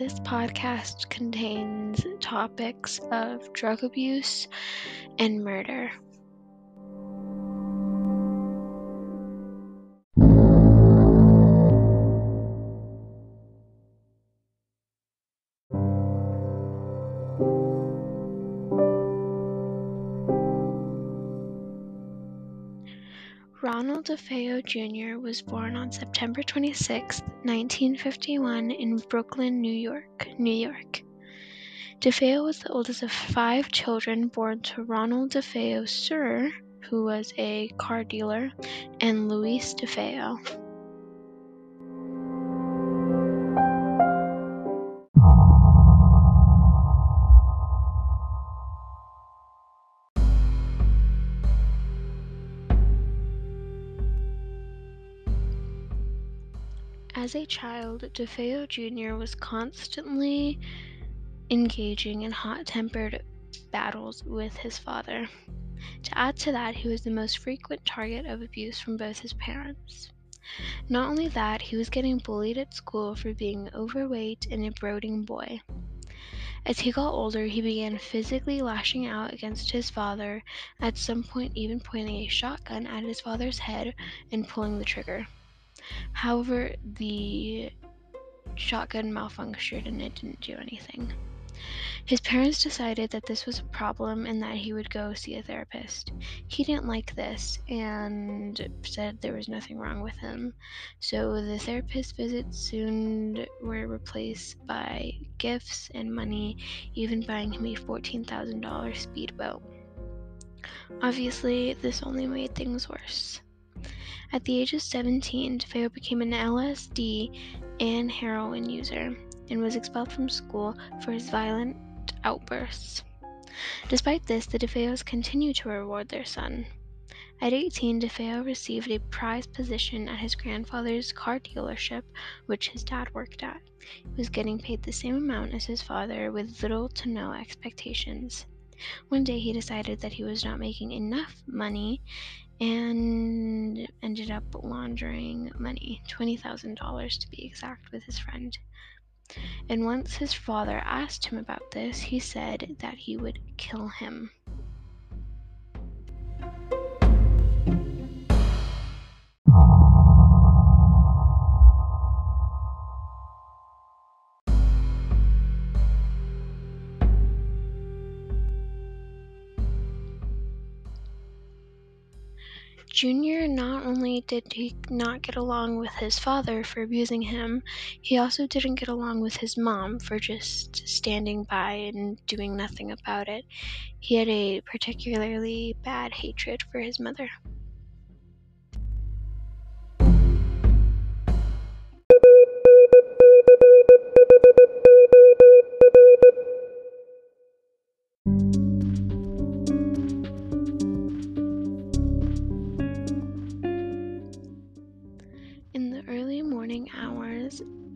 This podcast contains topics of drug abuse and murder. Ronald DeFeo Jr. was born on September 26, 1951 in Brooklyn, New York. DeFeo was the oldest of five children born to Ronald DeFeo Sr., who was a car dealer, and Louise DeFeo. As a child, DeFeo Jr. was constantly engaging in hot-tempered battles with his father. To add to that, he was the most frequent target of abuse from both his parents. Not only that, he was getting bullied at school for being overweight and a brooding boy. As he got older, he began physically lashing out against his father, at some point even pointing a shotgun at his father's head and pulling the trigger. However, the shotgun malfunctioned and it didn't do anything. His parents decided that this was a problem and that he would go see a therapist. He didn't like this and said there was nothing wrong with him. So the therapist visits soon were replaced by gifts and money, even buying him a $14,000 speedboat. Obviously, this only made things worse. At the age of 17, DeFeo became an LSD and heroin user and was expelled from school for his violent outbursts. Despite this, the DeFeos continued to reward their son. At 18, DeFeo received a prize position at his grandfather's car dealership, which his dad worked at. He was getting paid the same amount as his father with little to no expectations. One day, he decided that he was not making enough money and ended up laundering money, $20,000 to be exact, with his friend. And once his father asked him about this, he said that he would kill him. Junior not only did he not get along with his father for abusing him, he also didn't get along with his mom for just standing by and doing nothing about it. He had a particularly bad hatred for his mother.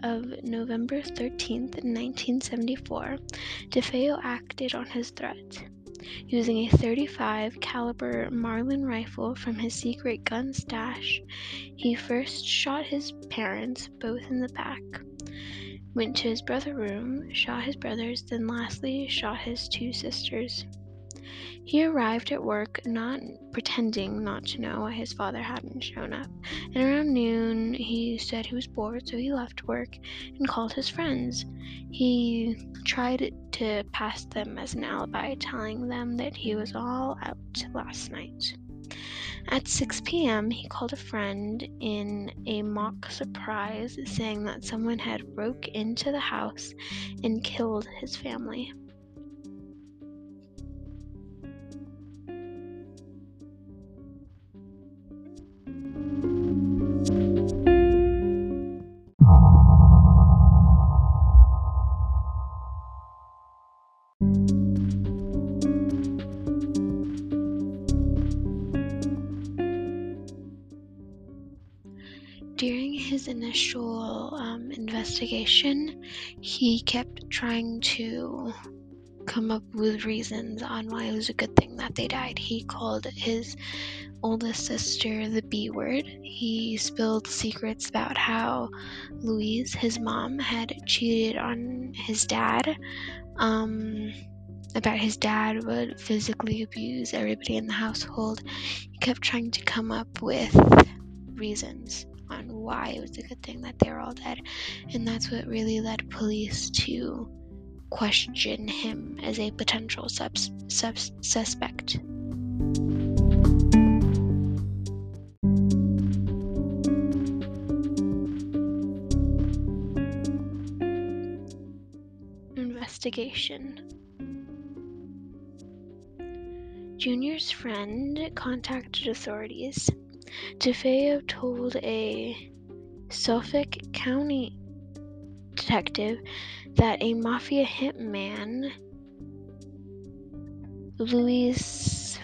Of November 13th, 1974, DeFeo acted on his threat. Using a .35 caliber Marlin rifle from his secret gun stash, he first shot his parents, both in the back, went to his brother's room, shot his brothers, then lastly shot his two sisters. He arrived at work not pretending not to know why his father hadn't shown up, and around noon he said he was bored, so he left work and called his friends. He tried to pass them as an alibi, telling them that he was all out last night. At 6 p.m., he called a friend in a mock surprise, saying that someone had broke into the house and killed his family. During his initial investigation, he kept trying to come up with reasons on why it was a good thing that they died. He called his oldest sister the B word. He spilled secrets about how Louise, his mom, had cheated on his dad, about his dad would physically abuse everybody in the household. He kept trying to come up with reasons on why it was a good thing that they were all dead, and that's what really led police to question him as a potential suspect. Investigation. Junior's friend contacted authorities. DeFeo told a Suffolk County detective that a mafia hitman, Louis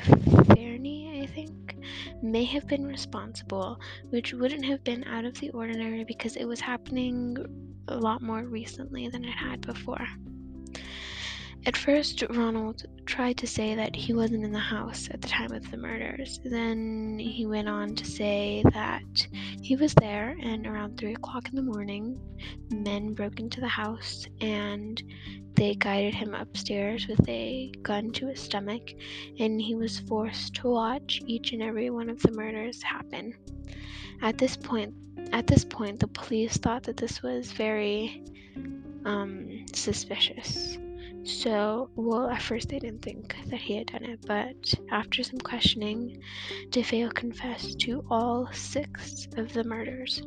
Ferney, I think, may have been responsible, which wouldn't have been out of the ordinary because it was happening a lot more recently than it had before. At first, Ronald tried to say that he wasn't in the house at the time of the murders. Then he went on to say that he was there, and around 3 o'clock in the morning, men broke into the house, and they guided him upstairs with a gun to his stomach, and he was forced to watch each and every one of the murders happen. At this point, the police thought that this was very suspicious. So, at first they didn't think that he had done it, but after some questioning, DeFeo confessed to all 6 of the murders.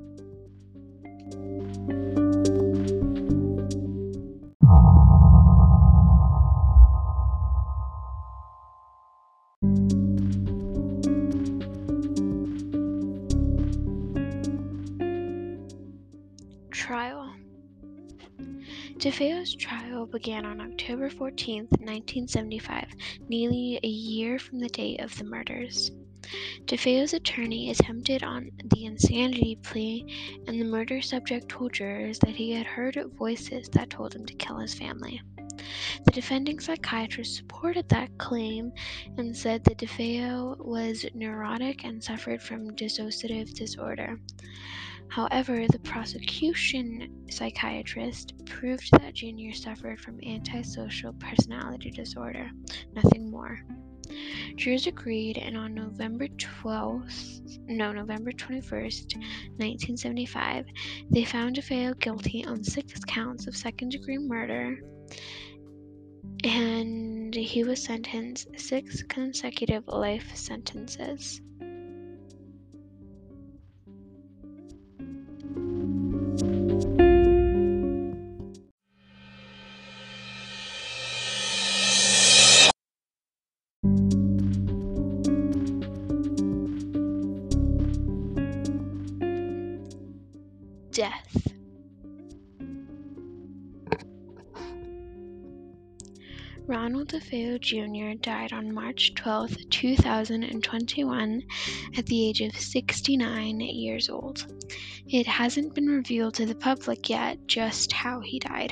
Trial. DeFeo's trial began on October 14, 1975, nearly a year from the date of the murders. DeFeo's attorney attempted on the insanity plea, and the murder subject told jurors that he had heard voices that told him to kill his family. The defending psychiatrist supported that claim and said that DeFeo was neurotic and suffered from dissociative disorder. However, the prosecution psychiatrist proved that Junior suffered from antisocial personality disorder, nothing more. Jurors agreed, and on November 21st, 1975, they found DeFeo guilty on 6 counts of second-degree murder, and he was sentenced 6 consecutive life sentences. Death. Ronald DeFeo Jr. died on March 12, 2021 at the age of 69 years old. It hasn't been revealed to the public yet just how he died.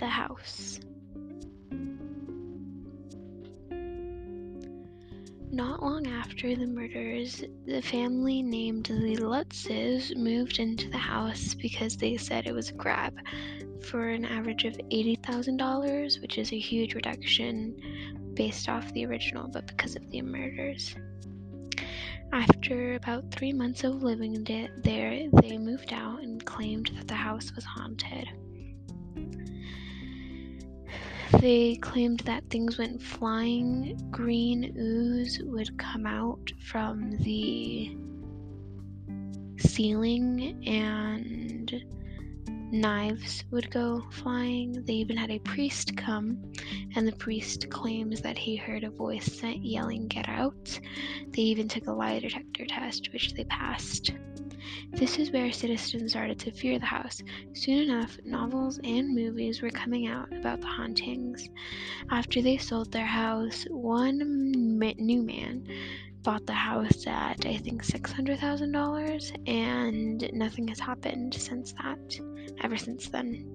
The house. Not long after the murders, the family named the Lutzes moved into the house because they said it was a grab for an average of $80,000, which is a huge reduction based off the original, but because of the murders. After about 3 months of living there, they moved out and claimed that the house was haunted. They claimed that things went flying, green ooze would come out from the ceiling, and knives would go flying. They even had a priest come, and the priest claims that he heard a voice yelling, "Get out." They even took a lie detector test, which they passed. This is where citizens started to fear the house. Soon enough, novels and movies were coming out about the hauntings. After they sold their house, one new man bought the house at, I think, $600,000, and nothing has happened since that, ever since then.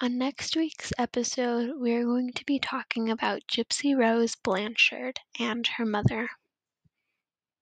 On next week's episode, we are going to be talking about Gypsy Rose Blanchard and her mother.